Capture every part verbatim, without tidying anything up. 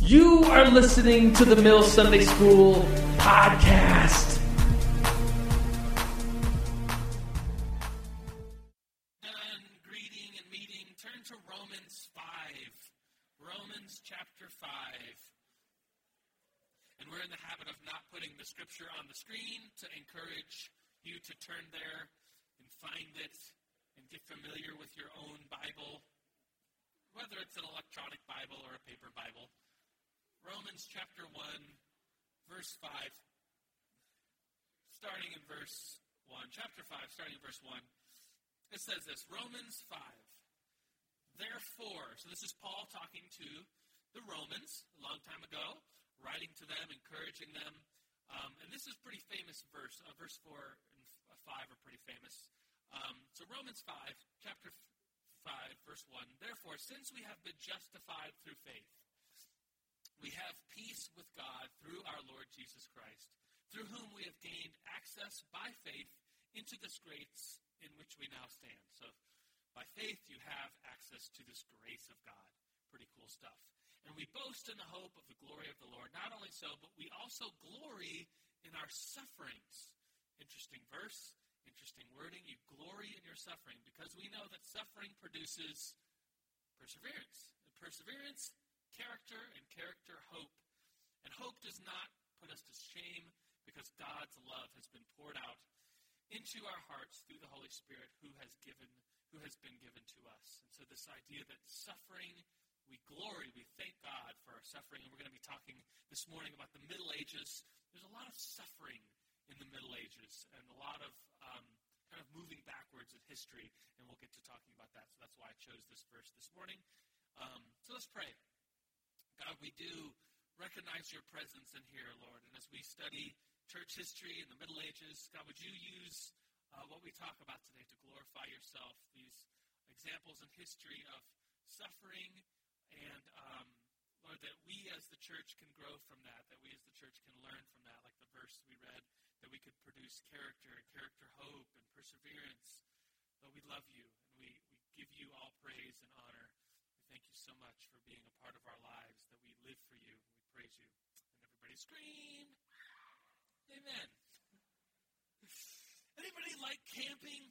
You are listening to the Mill Sunday School podcast. Done greeting and meeting. Turn to Romans five. Romans chapter five. And we're in the habit of not putting the scripture on the screen to encourage you to turn there and find it and get familiar with your own Bible, whether it's an electronic Bible or a paper Bible. Romans chapter one, verse five, starting in verse one. Chapter five, starting in verse one. It says this, Romans five, therefore, so this is Paul talking to the Romans a long time ago, writing to them, encouraging them. Um, and this is a pretty famous verse. Uh, verse four and five are pretty famous. Um, so Romans five, chapter five, verse one. Therefore, since we have been justified through faith, we have peace with God through our Lord Jesus Christ, through whom we have gained access by faith into this grace in which we now stand. So by faith, you have access to this grace of God. Pretty cool stuff. And we boast in the hope of the glory of the Lord. Not only so, but we also glory in our sufferings. Interesting verse, interesting wording. You glory in your suffering because we know that suffering produces perseverance. And perseverance, character, and character, hope. And hope does not put us to shame because God's love has been poured out into our hearts through the Holy Spirit who has given, who has been given to us. And so this idea that suffering, we glory, we thank God for our suffering, and we're going to be talking this morning about the Middle Ages. There's a lot of suffering in the Middle Ages, and a lot of um, kind of moving backwards in history, and we'll get to talking about that. So that's why I chose this verse this morning. Um, so let's pray. God, we do recognize your presence in here, Lord, and as we study church history in the Middle Ages, God, would you use uh, what we talk about today to glorify yourself, these examples in history of suffering. And, um, Lord, that we as the church can grow from that, that we as the church can learn from that, like the verse we read, that we could produce character, and character hope, and perseverance. Lord, we love you, and we, we give you all praise and honor. We thank you so much for being a part of our lives, that we live for you, we praise you. And everybody scream, amen. Anybody like camping?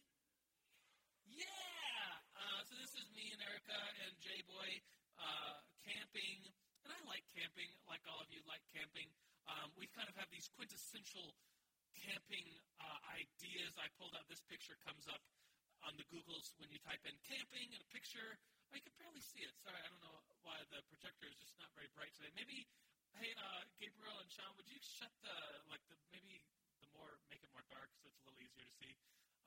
Yeah! Uh, so this is me and Erica and J-Boy. Uh, camping, and I like camping, like all of you like camping. Um, we kind of have these quintessential camping uh, ideas. I pulled out this picture, comes up on the Googles when you type in camping and a picture. I can barely see it. Sorry, I don't know why the projector is just not very bright today. Maybe, hey, uh, Gabriel and Sean, would you shut the, like, the maybe the more, make it more dark so it's a little easier to see.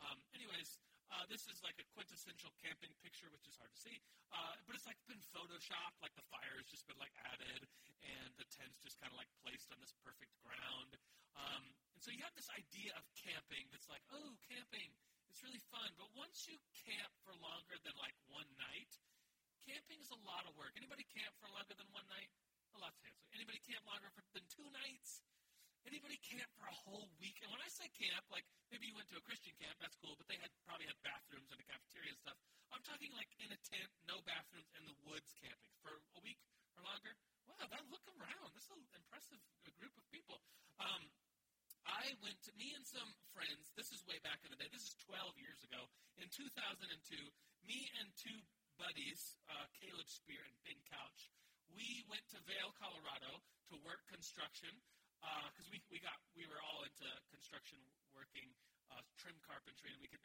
Um, anyways, Uh, this is like a quintessential camping picture, which is hard to see, uh, but it's like been photoshopped, like the fire has just been like added, and the tent's just kind of like placed on this perfect ground. Um, and so you have this idea of camping that's like, oh, camping, it's really fun, but once you camp for longer than like one night, camping is a lot of work. Anybody camp for longer than one night? A lot of hands. Anybody camp longer for, than two nights? Anybody camp for a whole week? And when I say camp, like maybe you went to a Christian camp, that's cool, but they had probably had bathrooms and a cafeteria and stuff. I'm talking like in a tent, no bathrooms, in the woods camping for a week or longer. Wow, that, look around. This is an impressive group of people. Um, I went to, me and some friends, this is way back in the day, this is twelve years ago, in two thousand two, me and two buddies, uh, Caleb Spear and Ben Couch, we went to Vail, Colorado to work construction. Because uh, we we got we were all into construction, working uh, trim carpentry, and we could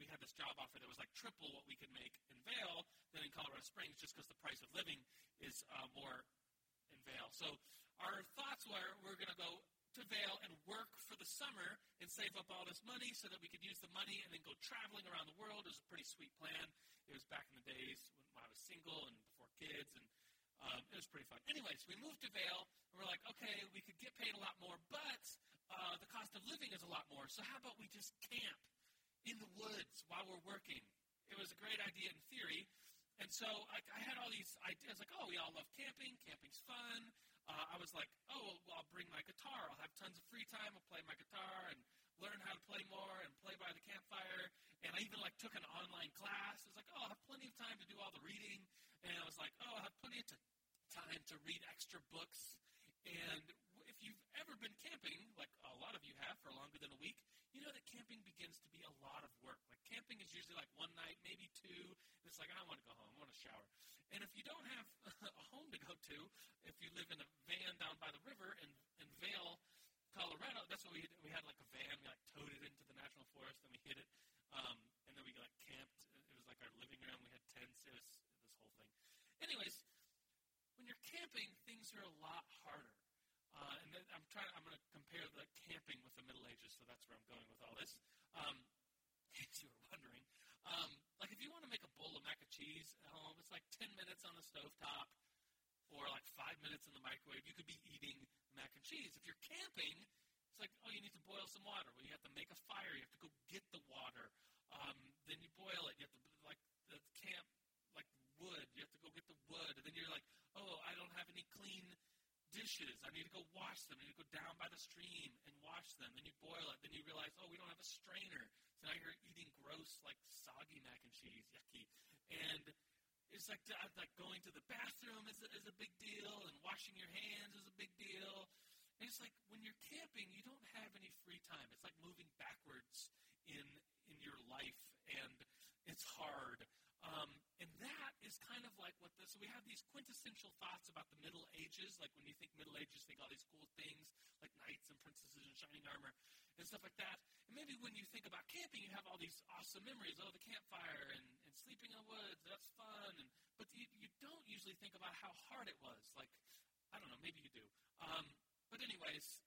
we had this job offer that was like triple what we could make in Vail than in Colorado Springs, just because the price of living is uh, more in Vail. So our thoughts were we're going to go to Vail and work for the summer and save up all this money so that we could use the money and then go traveling around the world. It was a pretty sweet plan. It was back in the days when I was single and before kids and. Um, it was pretty fun. Anyways, we moved to Vail, and we're like, okay, we could get paid a lot more, but uh, the cost of living is a lot more, so how about we just camp in the woods while we're working? It was a great idea in theory, and so I, I had all these ideas, like, oh, we all love camping, camping's fun. Uh, I was like, oh, well, I'll bring my guitar. I'll have tons of free time. I'll play my guitar and learn how to play more and play by the campfire, and I even, like, took an online class. It was like, oh, I'll have plenty of time to do all the reading. And I was like, oh, I have plenty of t- time to read extra books. And if you've ever been camping, like a lot of you have for longer than a week, you know that camping begins to be a lot of work. Like camping is usually like one night, maybe two. And it's like, I want to go home. I want to shower. And if you don't have a home to go to, if you live in a van down by the river in, in Vail, Colorado, that's what we did. We had like a van. We like towed it into the national forest and we hid it. Um, and then we like camped. It was like our living room. We had tents. It was this whole thing. Anyways, when you're camping, things are a lot harder. Uh, and then I'm trying. I'm going to compare the camping with the Middle Ages, so that's where I'm going with all this. Um, in case you were wondering, um, like if you want to make a bowl of mac and cheese at home, it's like ten minutes on the stovetop, or like five minutes in the microwave. You could be eating mac and cheese. If you're camping, it's like, oh, you need to boil some water. Well, you have to make a fire. You have to go get the water. Um, then you boil it. You have to like the camp like wood. You have to go get the wood, and then you're like, oh, I don't have any clean dishes. I need to go wash them. I need to go down by the stream and wash them. Then you boil it. Then you realize, oh, we don't have a strainer. So now you're eating gross, like, soggy mac and cheese. Yucky. And it's like, like going to the bathroom is a, is a big deal, and washing your hands is a big deal. And it's like when you're camping, you don't have any free time. It's like moving backwards in in your life, and it's hard. Um, and that is kind of like what the, so we have these quintessential thoughts about the Middle Ages, like when you think Middle Ages, think all these cool things, like knights and princesses in shining armor and stuff like that. And maybe when you think about camping, you have all these awesome memories, oh, the campfire and, and sleeping in the woods, that's fun. And, but you, you don't usually think about how hard it was. Like, I don't know, maybe you do. Um, but anyways,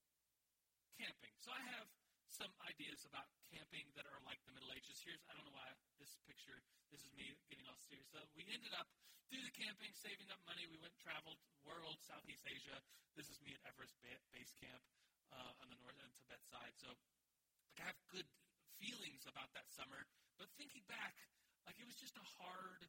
camping. So I have some ideas about camping that are like the Middle Ages. Here's, I don't know why, this picture, this is me getting all serious. So we ended up, through the camping, saving up money, we went and traveled the world, Southeast Asia. This is me at Everest Base Camp uh, on the north and Tibet side. So like, I have good feelings about that summer, but thinking back, like it was just a hard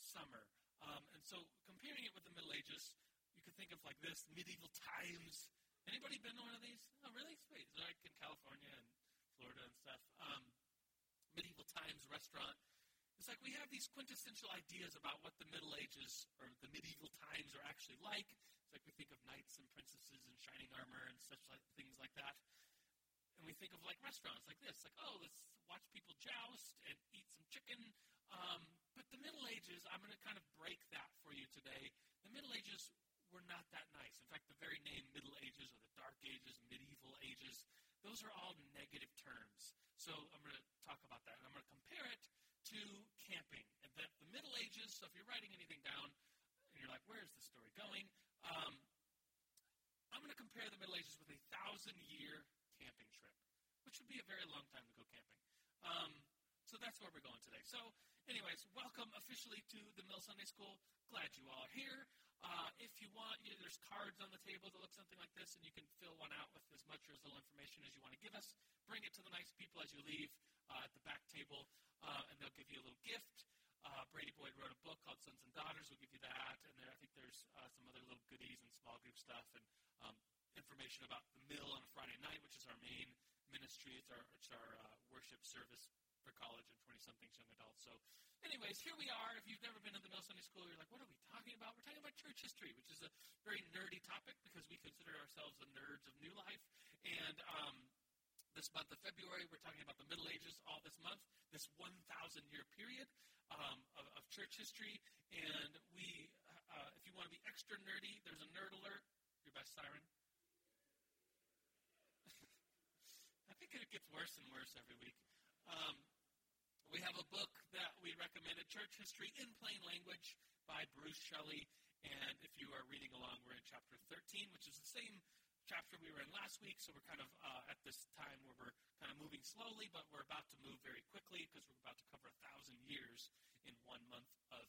summer. Um, and so comparing it with the Middle Ages, you could think of like this, Medieval Times. Anybody been to one of these? Oh, really? Sweet. It's like in California and Florida and stuff. Um, Medieval Times restaurant. It's like we have these quintessential ideas about what the Middle Ages or the Medieval Times are actually like. It's like we think of knights and princesses and shining armor and such like things like that. And we think of like restaurants like this. Like, oh, let's watch people joust and eat some chicken. Um, but the Middle Ages, I'm going to kind of break that for you today. The Middle Ages were not that nice. In fact, the very name Middle Ages or the Dark Ages, Medieval Ages, those are all negative terms. So I'm going to talk about that, and I'm going to compare it to camping. And that the Middle Ages, so if you're writing anything down, and you're like, where is this story going? Um, I'm going to compare the Middle Ages with a thousand-year camping trip, which would be a very long time to go camping. Um, so that's where we're going today. So anyways, welcome officially to the Mill Sunday School. Glad you all are here. Uh, if you want, you know, there's cards on the table that look something like this, and you can fill one out with as much or as little information as you want to give us. Bring it to the nice people as you leave uh, at the back table, uh, and they'll give you a little gift. Uh, Brady Boyd wrote a book called Sons and Daughters. We'll give you that, and there, I think there's uh, some other little goodies and small group stuff and um, information about the Mill on a Friday night, which is our main ministry. It's our, it's our uh, worship service for college and twenty-somethings young adults. So anyways, here we are. If you've never been to the Mill Sunday School, you're like, what are we talking about? We're talking about church history, which is a very nerdy topic because we consider ourselves the nerds of New Life. And um, this month of February, we're talking about the Middle Ages all this month, this one thousand year period um, of, of church history. And we, uh, if you want to be extra nerdy, there's a nerd alert. Your best siren. I think it gets worse and worse every week. Um, We have a book that we recommended, Church History in Plain Language by Bruce Shelley. And if you are reading along, we're in chapter thirteen, which is the same chapter we were in last week. So we're kind of uh, at this time where we're kind of moving slowly, but we're about to move very quickly because we're about to cover a thousand years in one month of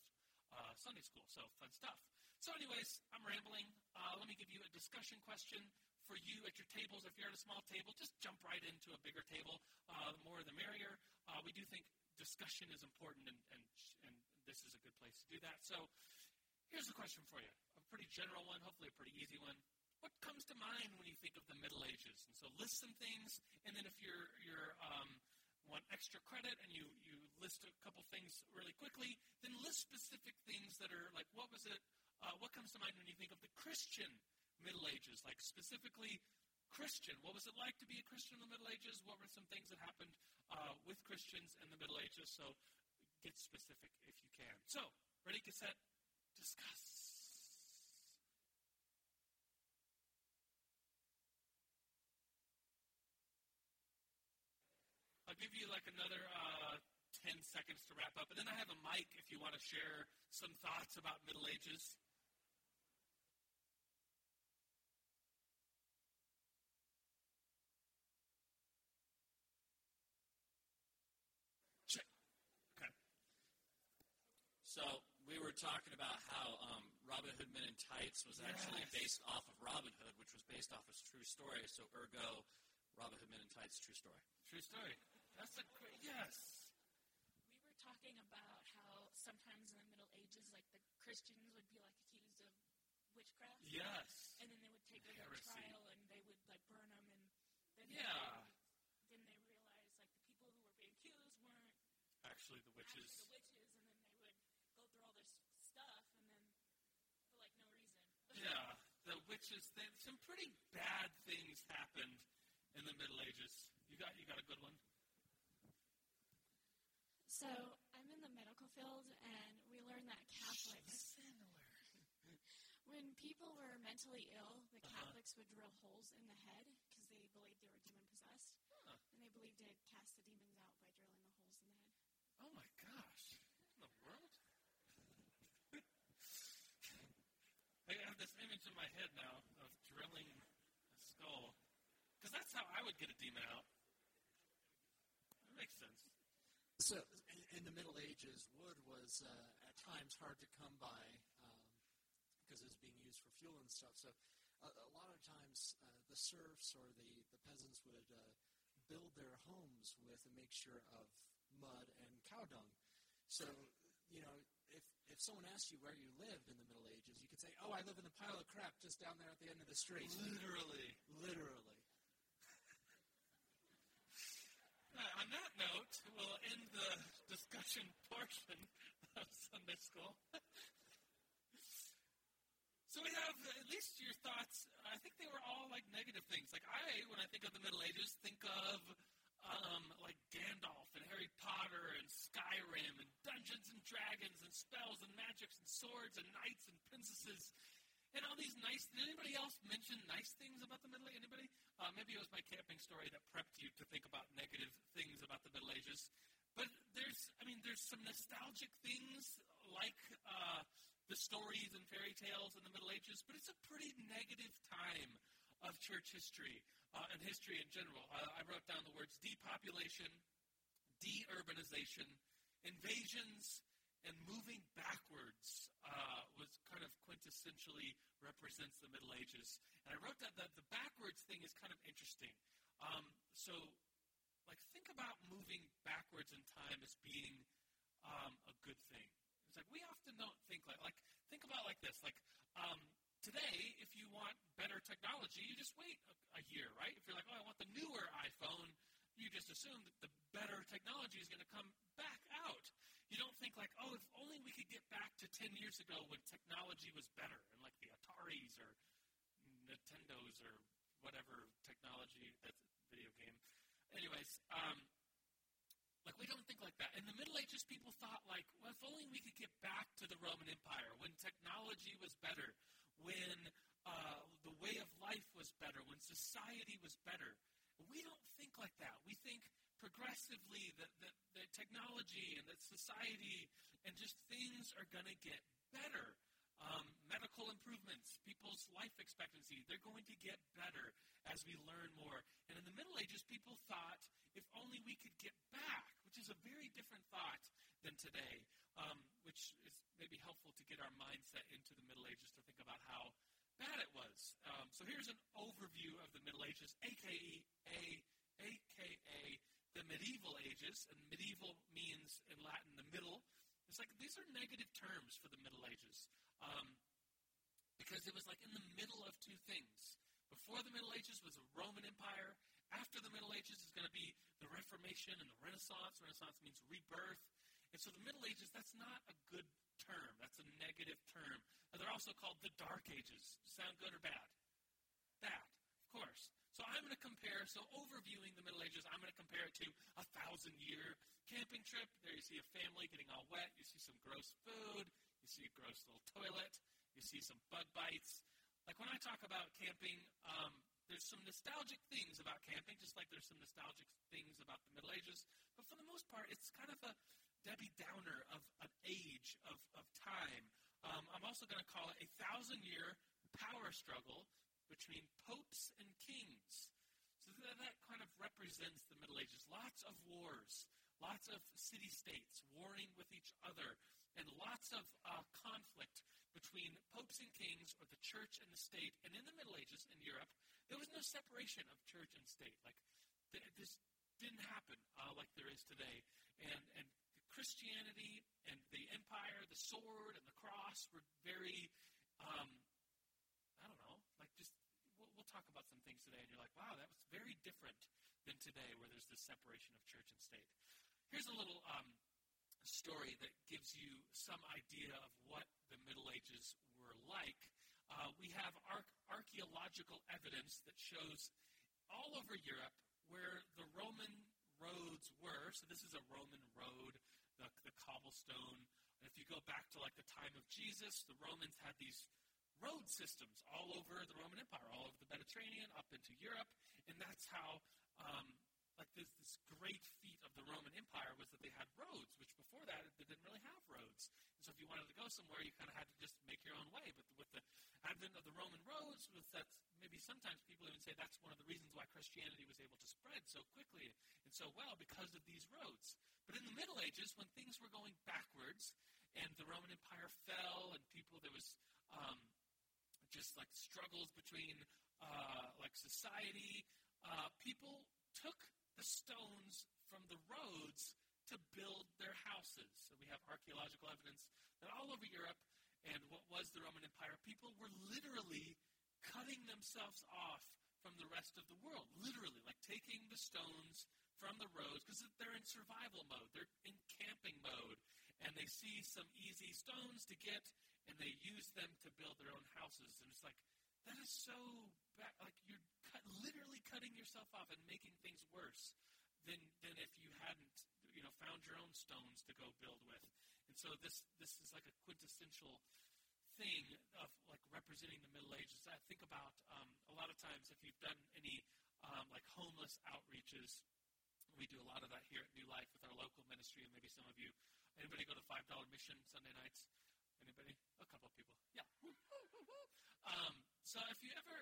uh, Sunday school. So fun stuff. So anyways, I'm rambling. Uh, let me give you a discussion question for you at your tables. If you're at a small table, just jump right into a bigger table. Uh, the more the merrier. Uh, we do think discussion is important, and, and and this is a good place to do that. So here's a question for you, a pretty general one, hopefully a pretty easy one. What comes to mind when you think of the Middle Ages? And so list some things, and then if you're, you're um, want extra credit and you, you list a couple things really quickly, then list specific things that are like, what was it Uh, what comes to mind when you think of the Christian Middle Ages, like specifically Christian? What was it like to be a Christian in the Middle Ages? What were some things that happened uh, with Christians in the Middle Ages? So get specific if you can. So, ready, get set, discuss. I'll give you like another uh, ten seconds to wrap up. And then I have a mic if you want to share some thoughts about Middle Ages. Check. Okay. So we were talking about how um, Robin Hood Men in Tights was actually yes. based off of Robin Hood, which was based off of a true story. So ergo, Robin Hood Men in Tights, true story. True story. That's a great, yes. We were talking about how sometimes in the Middle Ages, like, the Christians would be, like, accused of witchcraft. Yes. And then they would take their trial, and they would, like, burn them, and then they, yeah. would, then they realized, like, the people who were being accused weren't actually the witches. Actually the witches, and then they would go through all their stuff, and then, for, like, no reason. Yeah, the witches, they, some pretty bad things happened in the Middle Ages. You got you got a good one. So I'm in the medical field, and we learned that Catholics, when people were mentally ill, the Catholics uh-huh. would drill holes in the head because they believed they were demon-possessed, huh. and they believed it cast the demons out by drilling the holes in the head. Oh, my gosh. What in the world? I have this image in my head now of drilling a skull. Because that's how I would get a demon out. That makes sense. So, in the Middle Ages, wood was uh, at times hard to come by um, because it was being used for fuel and stuff. So, a, a lot of times, uh, the serfs or the, the peasants would uh, build their homes with a mixture of mud and cow dung. So, you know, if if someone asked you where you lived in the Middle Ages, you could say, oh, I live in a pile of crap just down there at the end of the street. Literally. Literally. On that note, we'll end the discussion portion of Sunday School. So we have at least your thoughts. I think they were all like negative things. Like I, when I think of the Middle Ages, think of um, like Gandalf and Harry Potter and Skyrim and Dungeons and Dragons and spells and magics and swords and knights and princesses and all these nice. Did anybody else mention nice things about the Middle Ages? Anybody? Uh, maybe it was my camping story that prepped you to think about negative things about the Middle Ages. But there's, I mean, there's some nostalgic things like uh, the stories and fairy tales in the Middle Ages. But it's a pretty negative time of church history uh, and history in general. Uh, I wrote down the words depopulation, deurbanization, invasions, and moving backwards uh, was kind of quintessentially represents the Middle Ages. And I wrote that, that the backwards thing is kind of interesting. Um, so, like, think about moving backwards in time as being um, a good thing. It's like, we often don't think like, like think about like this. Like, um, today, if you want better technology, you just wait a, a year, right? If you're like, oh, I want the newer iPhone, you just assume that the better technology is going to come back out. You don't think like, oh, if only we could get back to ten years ago when technology was better and like the Ataris or Nintendos or whatever technology, that's a video game. Anyways, um, like we don't think like that. In the Middle Ages, people thought like, well, if only we could get back to the Roman Empire when technology was better, when uh, the way of life was better, when society was better. We don't think like that. We think progressively that, that, that technology and that society and just things are going to get better. Um, medical improvements, people's life expectancy, they're going to get better as we learn more. And in the Middle Ages, people thought, if only we could get back, which is a very different thought than today, um, which is maybe helpful to get our mindset into the Middle Ages to think about how bad it was. Um, so here's an overview of the Middle Ages, a k a, a, a k a the Medieval Ages, and medieval means in Latin the middle. It's like these are negative terms for the Middle Ages um, because it was like in the middle of two things. Before the Middle Ages was the Roman Empire. After the Middle Ages is going to be the Reformation and the Renaissance. Renaissance means rebirth. And so the Middle Ages, that's not a good term. That's a negative term. Now, they're also called the Dark Ages. Sound good or bad? Bad, of course. So I'm going to compare, so overviewing the Middle Ages, I'm going to compare it to a thousand-year camping trip. There you see a family getting all wet. You see some gross food. You see a gross little toilet. You see some bug bites. Like when I talk about camping, um, there's some nostalgic things about camping, just like there's some nostalgic things about the Middle Ages. But for the most part, it's kind of a Debbie Downer of an age, of, of time. Um, I'm also going to call it a thousand-year power struggle between popes and kings. So that, that kind of represents the Middle Ages. Lots of wars, lots of city-states warring with each other, and lots of uh, conflict between popes and kings or the church and the state. And in the Middle Ages in Europe, there was no separation of church and state. Like, th- this didn't happen uh, like there is today. And, and Christianity and the empire, the sword and the cross were very, um, I don't know, like just, we'll, we'll talk about some things today, and you're like, wow, that was very different than today where there's this separation of church and state. Here's a little um, story that gives you some idea of what the Middle Ages were like. Uh, we have ar- archaeological evidence that shows all over Europe where the Roman roads were. So this is a Roman road, the, the cobblestone. And if you go back to like the time of Jesus, the Romans had these road systems all over the Roman Empire, all over the Mediterranean, up into Europe. And that's how, um, like this, this great feat of the Roman Empire was that they had roads, which before that, they didn't really have roads. And so if you wanted to go somewhere, you kind of had to just make your own way. But with the advent of the Roman roads, with that, maybe sometimes people even say that's one of the reasons why Christianity was able to spread so quickly and so well, because of these roads. But in the Middle Ages, when things were going backwards, and the Roman Empire fell, and people, there was... Um, just like struggles between uh, like society, uh, people took the stones from the roads to build their houses. So we have archaeological evidence that all over Europe and what was the Roman Empire, people were literally cutting themselves off from the rest of the world, literally, like taking the stones from the roads, because they're in survival mode, they're in camping mode, and they see some easy stones to get, and they use them to build their own houses, and it's like, that is so bad, like you're cut, literally cutting yourself off and making things worse than than if you hadn't, you know, found your own stones to go build with. And so this this is like a quintessential thing of like representing the Middle Ages. I think about um, a lot of times if you've done any um, like homeless outreaches. We do a lot of that here at New Life with our local ministry, and maybe some of you. Anybody go to five dollar Mission Sunday nights? Anybody? A couple of people. Yeah. um, so if you ever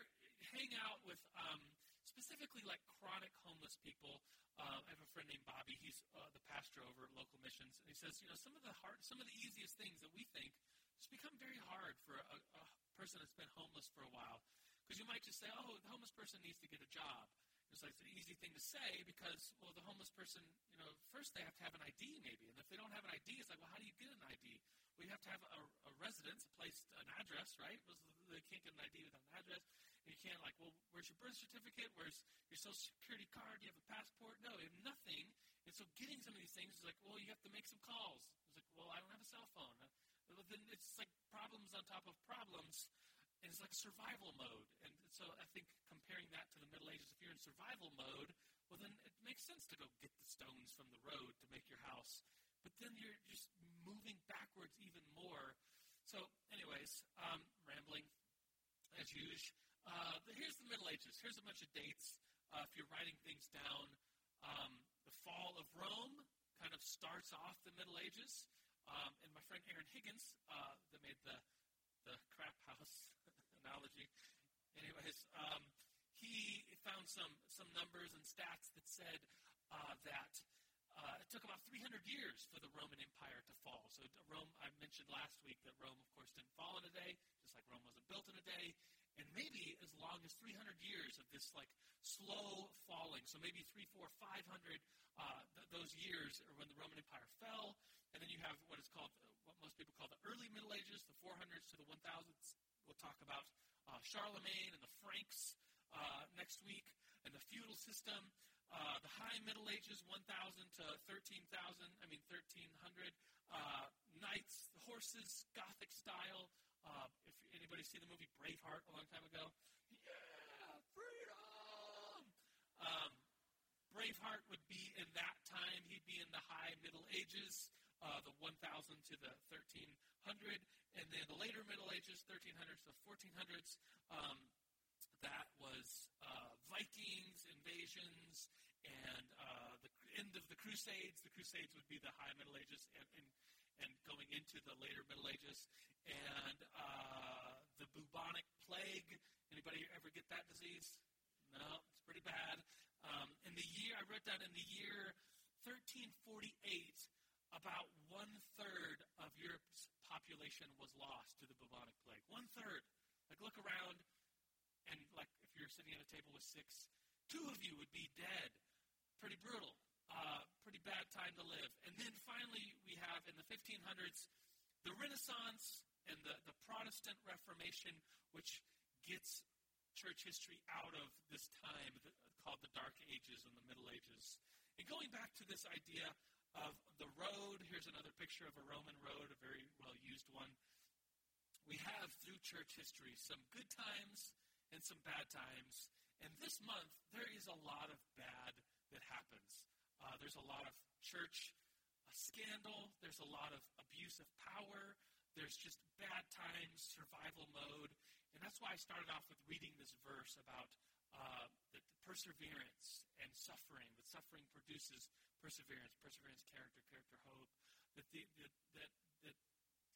hang out with um, specifically like chronic homeless people, uh, I have a friend named Bobby. He's uh, the pastor over at Local Missions, and he says, you know, some of the hard, some of the easiest things that we think just become very hard for a, a person that's been homeless for a while, because you might just say, oh, the homeless person needs to get a job. It's like an easy thing to say because, well, the homeless person, you know, first they have to have an I D maybe. And if they don't have an I D, it's like, well, how do you get an I D? Well, you have to have a, a residence, a place, an address, right? They can't get an I D without an address. And you can't, like, well, where's your birth certificate? Where's your social security card? Do you have a passport? No, you have nothing. And so getting some of these things is like, well, you have to make some calls. It's like, well, I don't have a cell phone. Well, then it's like problems on top of problems. And it's like survival mode. And so I think comparing that to the Middle Ages, if you're in survival mode, well, then it makes sense to go get the stones from the road to make your house. But then you're just moving backwards even more. So anyways, um, rambling as usual. Uh, here's the Middle Ages. Here's a bunch of dates. Uh, if you're writing things down, um, the fall of Rome kind of starts off the Middle Ages. Um, and my friend Aaron Higgins, uh, that made the the crap house analogy. Anyways, um, he found some some numbers and stats that said uh, that uh, it took about three hundred years for the Roman Empire to fall. So Rome, I mentioned last week that Rome, of course, didn't fall in a day, just like Rome wasn't built in a day. And maybe as long as three hundred years of this like slow falling. So maybe three, four, five hundred uh, th- those years are when the Roman Empire fell. And then you have what is called, what most people call the early Middle Ages, the four hundreds to the one thousands. We'll talk about uh, Charlemagne and the Franks uh, next week and the feudal system. Uh, the High Middle Ages, one thousand to thirteen thousand, I mean thirteen hundred. Uh, knights, horses, Gothic style. Uh, if anybody see the movie Braveheart a long time ago, yeah, freedom! Um, Braveheart would be in that time. He'd be in the High Middle Ages, uh, the one thousand to the thirteen hundred, and then the later Middle Ages, thirteen hundreds to fourteen hundreds. Um, that was uh, Vikings, invasions, and uh, the end of the Crusades. The Crusades would be the High Middle Ages and, and and going into the later Middle Ages, and uh, the bubonic plague. Anybody ever get that disease? No, it's pretty bad. Um, in the year, I wrote down in the year thirteen forty-eight, about one-third of Europe's population was lost to the bubonic plague. One-third. Like, look around, and like if you're sitting at a table with six, two of you would be dead. Pretty brutal. Uh, pretty bad time to live. And then finally we have in the fifteen hundreds the Renaissance and the, the Protestant Reformation, which gets church history out of this time that, called the Dark Ages and the Middle Ages. And going back to this idea of the road, here's another picture of a Roman road, a very well-used one. We have through church history some good times and some bad times. And this month, there is a lot of bad that happens. Uh, there's a lot of church uh, scandal. There's a lot of abuse of power. There's just bad times, survival mode. And that's why I started off with reading this verse about uh, the, the perseverance and suffering, that suffering produces perseverance, perseverance, character, character, hope, that the, the, that that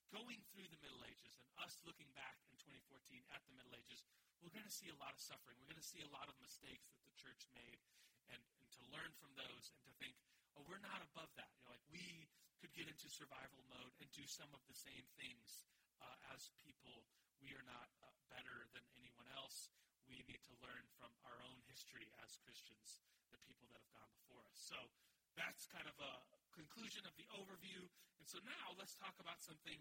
going through the Middle Ages and us looking back in twenty fourteen at the Middle Ages, we're going to see a lot of suffering. We're going to see a lot of mistakes that the church made, and, and to learn from those and to think, oh, we're not above that. You know, like we could get into survival mode and do some of the same things uh, as people. We are not uh, better than anyone else. We need to learn from our own history as Christians, the people that have gone before us. So that's kind of a conclusion of the overview. And so now let's talk about something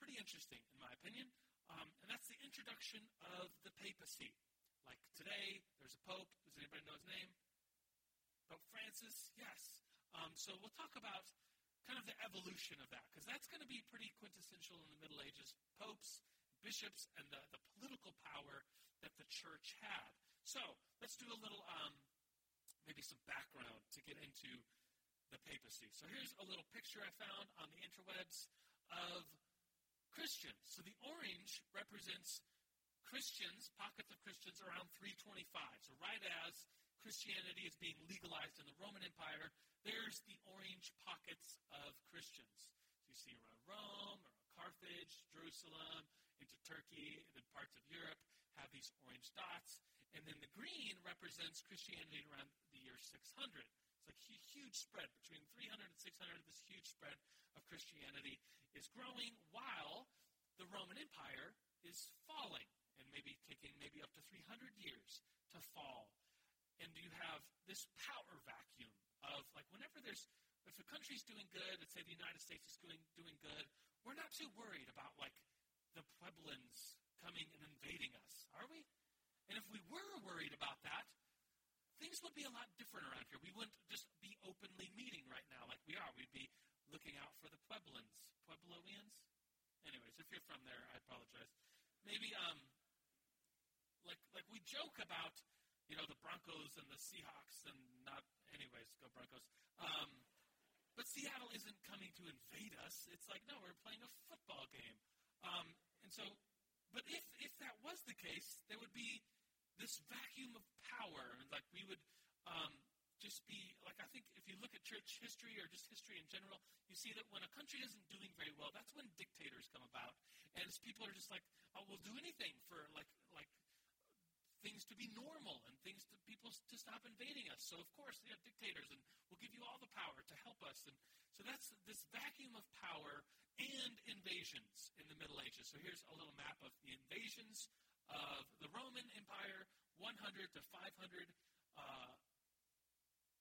pretty interesting, in my opinion. Um, and that's the introduction of the papacy. Like today, there's a pope. Does anybody know his name? Pope Francis? Yes. Um, so we'll talk about kind of the evolution of that, because that's going to be pretty quintessential in the Middle Ages. Popes, bishops, and the, the political power that the church had. So let's do a little, um, maybe some background to get into the papacy. So here's a little picture I found on the interwebs of Christians. So the orange represents Christians, pockets of Christians around three twenty-five. So right as Christianity is being legalized in the Roman Empire, there's the orange pockets of Christians. So you see around Rome, around Carthage, Jerusalem, into Turkey, and then parts of Europe have these orange dots. And then the green represents Christianity around the year six hundred. It's like a huge spread. Between three hundred and six hundred, this huge spread of Christianity is growing while the Roman Empire is falling and maybe taking maybe up to three hundred years to fall. And you have this power vacuum of, like, whenever there's, if a country's doing good, let's say the United States is doing, doing good, we're not too worried about, like, the Pueblans coming and invading us, are we? And if we were worried about that, things would be a lot different around here. We wouldn't just be openly meeting right now like we are. We'd be looking out for the Pueblans. Puebloians? Anyways, if you're from there, I apologize. Maybe, um, like, like we joke about, you know, the Broncos and the Seahawks and not, anyways, go Broncos. Um, but Seattle isn't coming to invade us. It's like, no, we're playing a football game. Um, and so, but if, if that was the case, there would be this vacuum of power. And like we would um, just be, like I think if you look at church history or just history in general, you see that when a country isn't doing very well, that's when dictators come about. And as people are just like, oh, we'll do anything for like like things to be normal and things to people to stop invading us. So of course, they have dictators and we'll give you all the power to help us. And so that's this vacuum of power and invasions in the Middle Ages. So here's a little map of the invasions of the Roman Empire, one hundred to five hundred. Uh,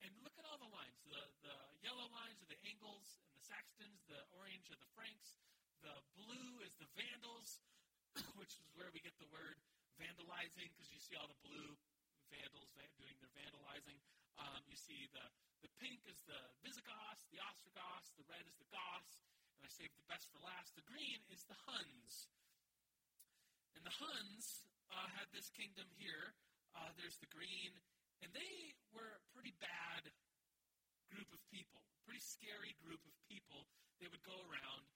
and look at all the lines. The, the yellow lines are the Angles and the Saxons. The orange are the Franks. The blue is the Vandals, which is where we get the word vandalizing, because you see all the blue Vandals doing their vandalizing. Um, you see the, the pink is the Visigoths, the Ostrogoths, the red is the Goths, and I saved the best for last. The green is the Huns. And the Huns uh, had this kingdom here. Uh, there's the green. And they were a pretty bad group of people, pretty scary group of people. They would go around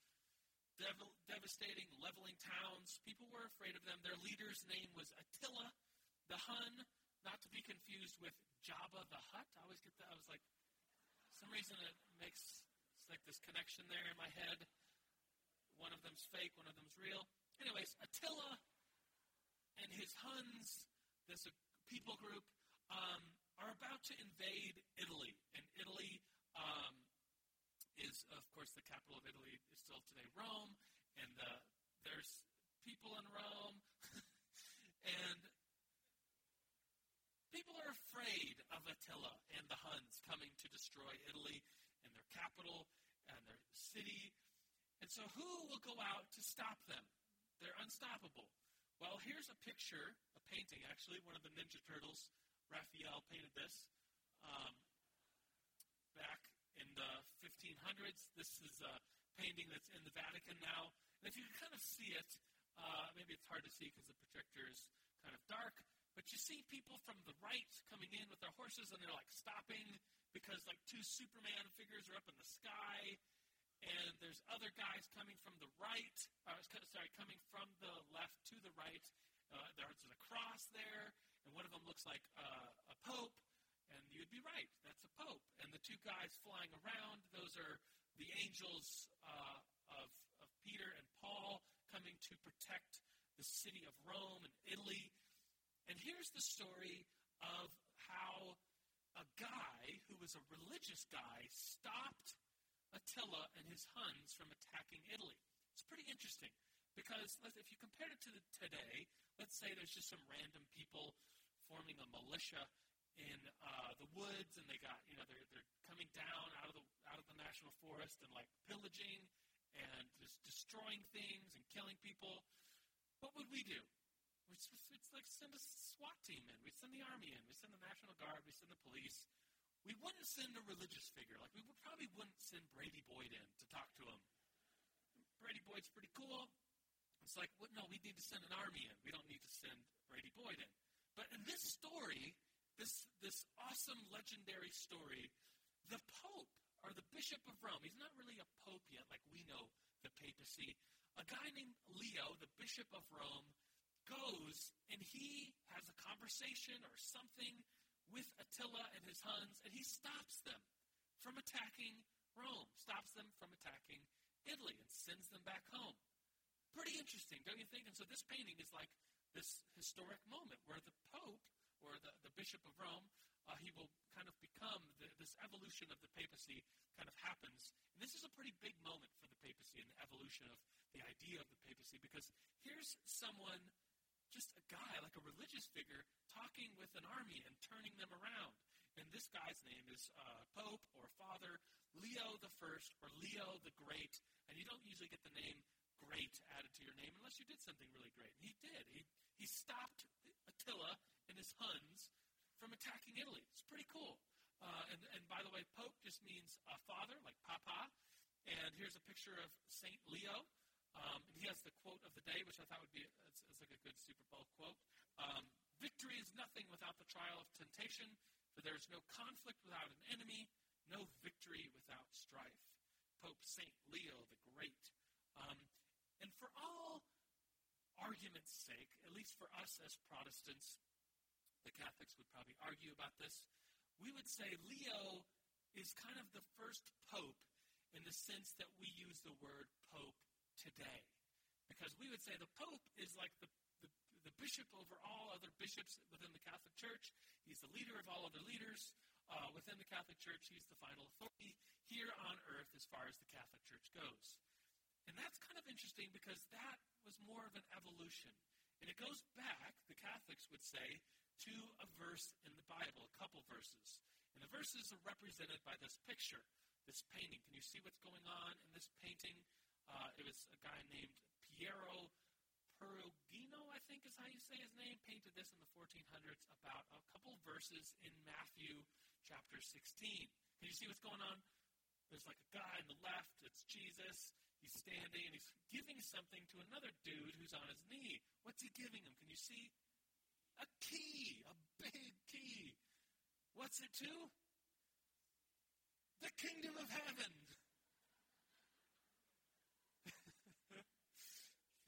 dev- devastating, leveling towns. People were afraid of them. Their leader's name was Attila the Hun, not to be confused with Jabba the Hutt. I always get that. I was like, for some reason it makes it's like this connection there in my head. One of them's fake, one of them's real. Anyways, Attila and his Huns, this people group, Um, are about to invade Italy. And Italy um, is, of course, the capital of Italy is still today Rome, and the, there's people in Rome, and people are afraid of Attila and the Huns coming to destroy Italy and their capital and their city. And so who will go out to stop them? They're unstoppable. Well, here's a picture, a painting, actually, one of the Ninja Turtles. Raphael painted this um, back in the fifteen hundreds. This is a painting that's in the Vatican now. And if you can kind of see it, uh, maybe it's hard to see because the projector is kind of dark, but you see people from the right coming in with their horses, and they're like stopping because like two Superman figures are up in the sky, and there's other guys coming from the right, uh, sorry, coming from the left to the right. Uh, there's a cross there. And one of them looks like uh, a pope, and you'd be right, that's a pope. And the two guys flying around, those are the angels uh, of, of Peter and Paul coming to protect the city of Rome and Italy. And here's the story of how a guy who was a religious guy stopped Attila and his Huns from attacking Italy. It's pretty interesting because if you compare it to the, today, let's say there's just some random people forming a militia in uh, the woods, and they got, you know, they're they're coming down out of the out of the national forest and like pillaging and just destroying things and killing people. What would we do? It's, it's like send a SWAT team in. We'd send the army in. We'd send the National Guard. We'd send the police. We wouldn't send a religious figure. Like we would probably wouldn't send Brady Boyd in to talk to him. Brady Boyd's pretty cool. It's like, well, no, we need to send an army in. We don't need to send Brady Boyd in. But in this story, this this awesome legendary story, the Pope, or the Bishop of Rome, he's not really a Pope yet, like we know the papacy. A guy named Leo, the Bishop of Rome, goes and he has a conversation or something with Attila and his Huns, and he stops them from attacking Rome, stops them from attacking Italy, and sends them back home. Pretty interesting, don't you think? And so this painting is like this historic moment where the Pope, or the, the Bishop of Rome, uh, he will kind of become, the, this evolution of the papacy kind of happens. And this is a pretty big moment for the papacy and the evolution of the idea of the papacy, because here's someone, just a guy, like a religious figure, talking with an army and turning them around. And this guy's name is uh, Pope, or Father, Leo the First, or Leo the Great, and you don't usually get the name Great added to your name unless you did something really great. And he did. He he stopped Attila and his Huns from attacking Italy. It's pretty cool. Uh, and, and by the way, Pope just means uh, father, like papa. And here's a picture of Saint Leo. Um, and he has the quote of the day, which I thought would be it's, it's like a good Super Bowl quote. Um, Victory is nothing without the trial of temptation, for there is no conflict without an enemy, no victory without strife. Pope Saint Leo the Great. Um, And for all argument's sake, at least for us as Protestants, the Catholics would probably argue about this, we would say Leo is kind of the first pope in the sense that we use the word pope today. Because we would say the pope is like the, the, the bishop over all other bishops within the Catholic Church. He's the leader of all other leaders. Uh, within the Catholic Church, he's the final authority here on earth as far as the Catholic Church goes. And that's kind of interesting because that was more of an evolution. And it goes back, the Catholics would say, to a verse in the Bible, a couple verses. And the verses are represented by this picture, this painting. Can you see what's going on in this painting? Uh, it was a guy named Piero Perugino, I think is how you say his name, painted this in the fourteen hundreds about a couple verses in Matthew chapter sixteen. Can you see what's going on? There's like a guy on the left. It's Jesus. He's standing, and he's giving something to another dude who's on his knee. What's he giving him? Can you see? A key, a big key. What's it to? The kingdom of heaven. If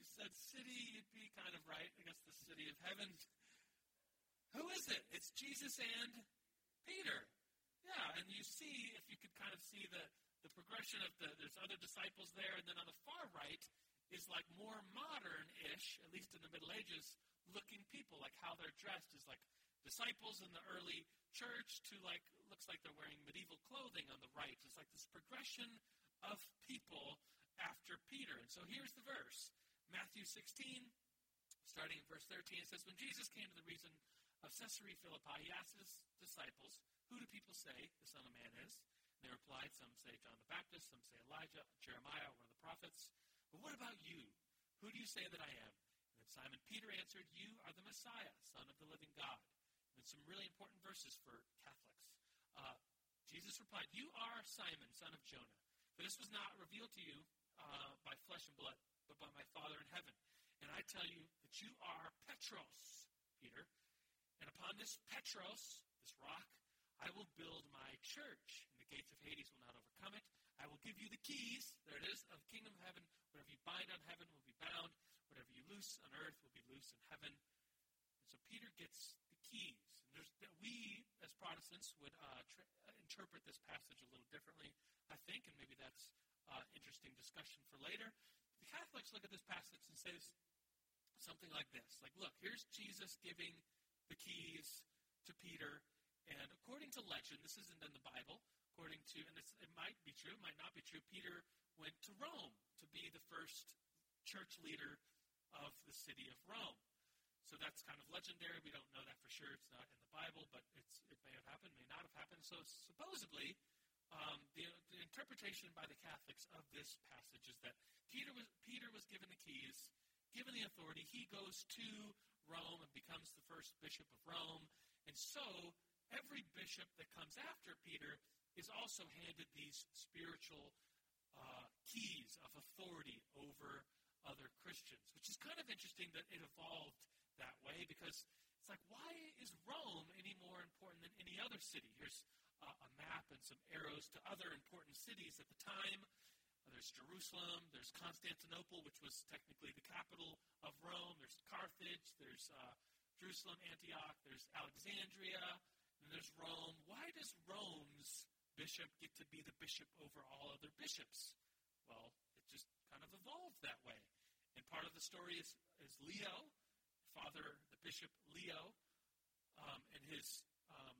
you said city, you'd be kind of right. I guess the city of heaven. Who is it? It's Jesus and Peter. Yeah, and you see, if you could kind of see the, the progression of the, there's other disciples there, and then on the far right is like more modern-ish, at least in the Middle Ages, looking people, like how they're dressed is like disciples in the early church to like, looks like they're wearing medieval clothing on the right. It's like this progression of people after Peter. And so here's the verse, Matthew sixteen, starting in verse thirteen, it says, when Jesus came to the region of Caesarea Philippi, he asked his disciples, who do people say the Son of Man is? And they replied, some say John the Baptist, some say Elijah, Jeremiah, one of the prophets. But what about you? Who do you say that I am? And then Simon Peter answered, you are the Messiah, Son of the living God. And then some really important verses for Catholics. Uh, Jesus replied, you are Simon, son of Jonah. For this was not revealed to you uh, by flesh and blood, but by my Father in heaven. And I tell you that you are Petros, Peter. And upon this Petros, this rock, I will build my church, and the gates of Hades will not overcome it. I will give you the keys, there it is, of kingdom of heaven. Whatever you bind on heaven will be bound. Whatever you loose on earth will be loose in heaven. And so Peter gets the keys. And there's, we, as Protestants, would uh, tra- interpret this passage a little differently, I think, and maybe that's an uh, interesting discussion for later. The Catholics look at this passage and say something like this. Like, look, here's Jesus giving the keys to Peter. And according to legend, this isn't in the Bible, according to, and it's, it might be true, it might not be true, Peter went to Rome to be the first church leader of the city of Rome. So that's kind of legendary. We don't know that for sure. It's not in the Bible, but it's, it may have happened, may not have happened. So supposedly, um, the, the interpretation by the Catholics of this passage is that Peter was, Peter was given the keys, given the authority. He goes to Rome and becomes the first bishop of Rome. And so every bishop that comes after Peter is also handed these spiritual uh, keys of authority over other Christians, which is kind of interesting that it evolved that way, because it's like, why is Rome any more important than any other city? Here's uh, a map and some arrows to other important cities at the time. There's Jerusalem, there's Constantinople, which was technically the capital of Rome, there's Carthage, there's uh, Jerusalem, Antioch, there's Alexandria, and there's Rome. Why does Rome's bishop get to be the bishop over all other bishops? Well, it just kind of evolved that way. And part of the story is, is Leo, Father, the Bishop Leo, um, and his um,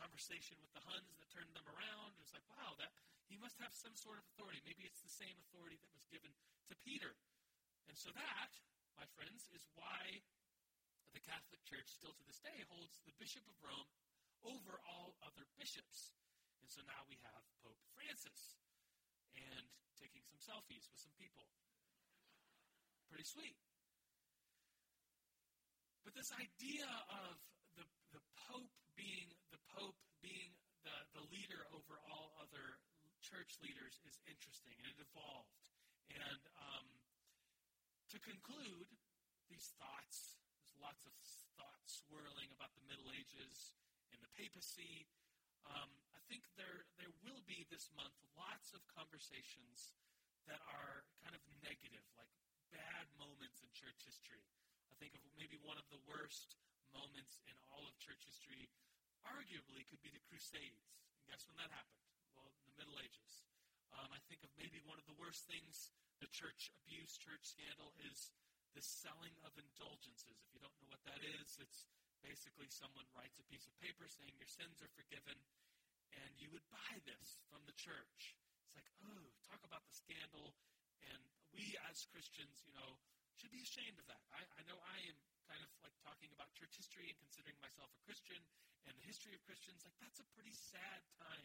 conversation with the Huns that turned them around. It was like, wow, that he must have some sort of authority. Maybe it's the same authority that was given to Peter. And so that, my friends, is why the Catholic Church still to this day holds the Bishop of Rome over all other bishops. And so now we have Pope Francis and taking some selfies with some people. Pretty sweet. But this idea of the, the Pope being the Pope being the, the leader over all other church leaders is interesting, and it evolved. And um, to conclude these thoughts, there's lots of thoughts swirling about the Middle Ages and the papacy. Um, I think there there will be this month lots of conversations that are kind of negative, like bad moments in church history. I think of maybe one of the worst moments in all of church history, arguably, could be the Crusades. And guess when that happened? Well, in the Middle Ages. Um, I think of maybe one of the worst things, the church abuse, church scandal, is the selling of indulgences. If you don't know what that is, it's basically, someone writes a piece of paper saying your sins are forgiven, and you would buy this from the church. It's like, oh, talk about the scandal. And we as Christians, you know, should be ashamed of that. I, I know I am kind of like talking about church history and considering myself a Christian and the history of Christians. Like, that's a pretty sad time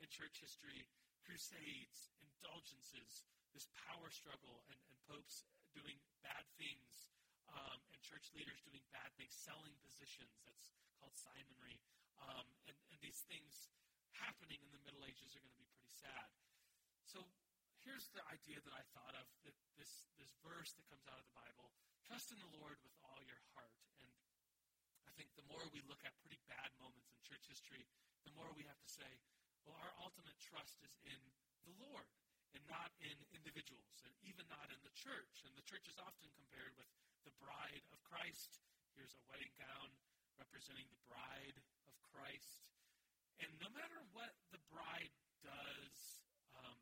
in church history. Crusades, indulgences, this power struggle, and, and popes doing bad things. Um, and church leaders doing bad things, selling positions, that's called simonry, um, and, and these things happening in the Middle Ages are going to be pretty sad. So here's the idea that I thought of, that this, this verse that comes out of the Bible, trust in the Lord with all your heart. And I think the more we look at pretty bad moments in church history, the more we have to say, well, our ultimate trust is in the Lord and not in individuals, and even not in the church. And the church is often compared with the Bride of Christ. Here's a wedding gown representing the Bride of Christ. And no matter what the bride does, um,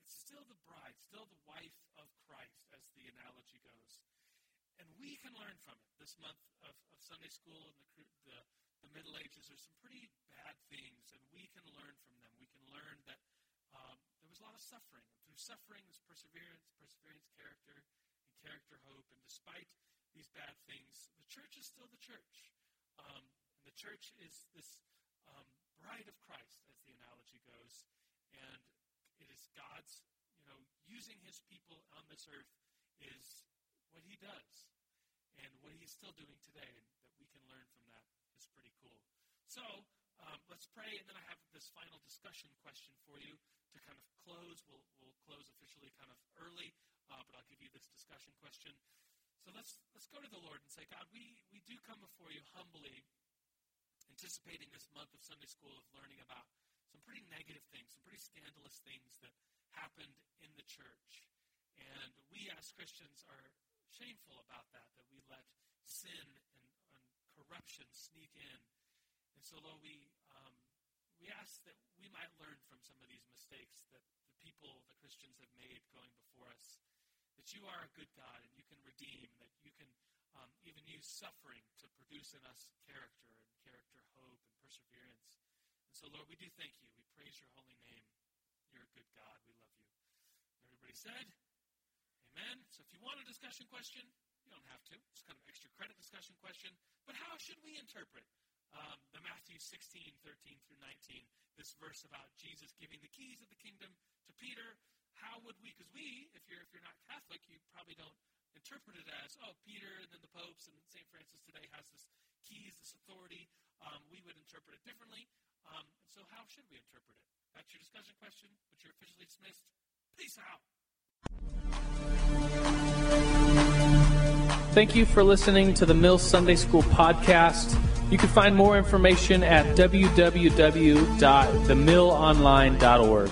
it's still the bride, still the wife of Christ, as the analogy goes. And we can learn from it. This month of, of Sunday school and the, the, the Middle Ages, there's some pretty bad things, and we can learn from them. We can learn that um, there was a lot of suffering. And through suffering, there's perseverance, perseverance, character, and character, hope. And despite these bad things, the church is still the church. Um, and the church is this um, bride of Christ, as the analogy goes. And it is God's, you know, using his people on this earth is what he does, and what he's still doing today, and that we can learn from that is pretty cool. So um, let's pray, and then I have this final discussion question for you to kind of close. We'll we'll close officially kind of early, uh, but I'll give you this discussion question. So let's let's go to the Lord and say, God, we we do come before you humbly, anticipating this month of Sunday school of learning about some pretty negative things, some pretty scandalous things that happened in the church, and we as Christians are shameful about that, that we let sin and, and corruption sneak in. And so, Lord, we, um, we ask that we might learn from some of these mistakes that the people, the Christians, have made going before us, that you are a good God and you can redeem, that you can um, even use suffering to produce in us character and character, hope, and perseverance. And so, Lord, we do thank you. We praise your holy name. You're a good God. We love you. Everybody said? Amen. So if you want a discussion question, you don't have to. It's kind of extra credit discussion question. But how should we interpret um, the Matthew sixteen, thirteen through nineteen, this verse about Jesus giving the keys of the kingdom to Peter? How would we, because we, if you're, if you're not Catholic, you probably don't interpret it as, oh, Peter and then the popes and Saint Francis today has this keys, this authority. Um, we would interpret it differently. Um, and so how should we interpret it? That's your discussion question, but you're officially dismissed. Peace out. Thank you for listening to the Mill Sunday School podcast. You can find more information at w w w dot the mill online dot org.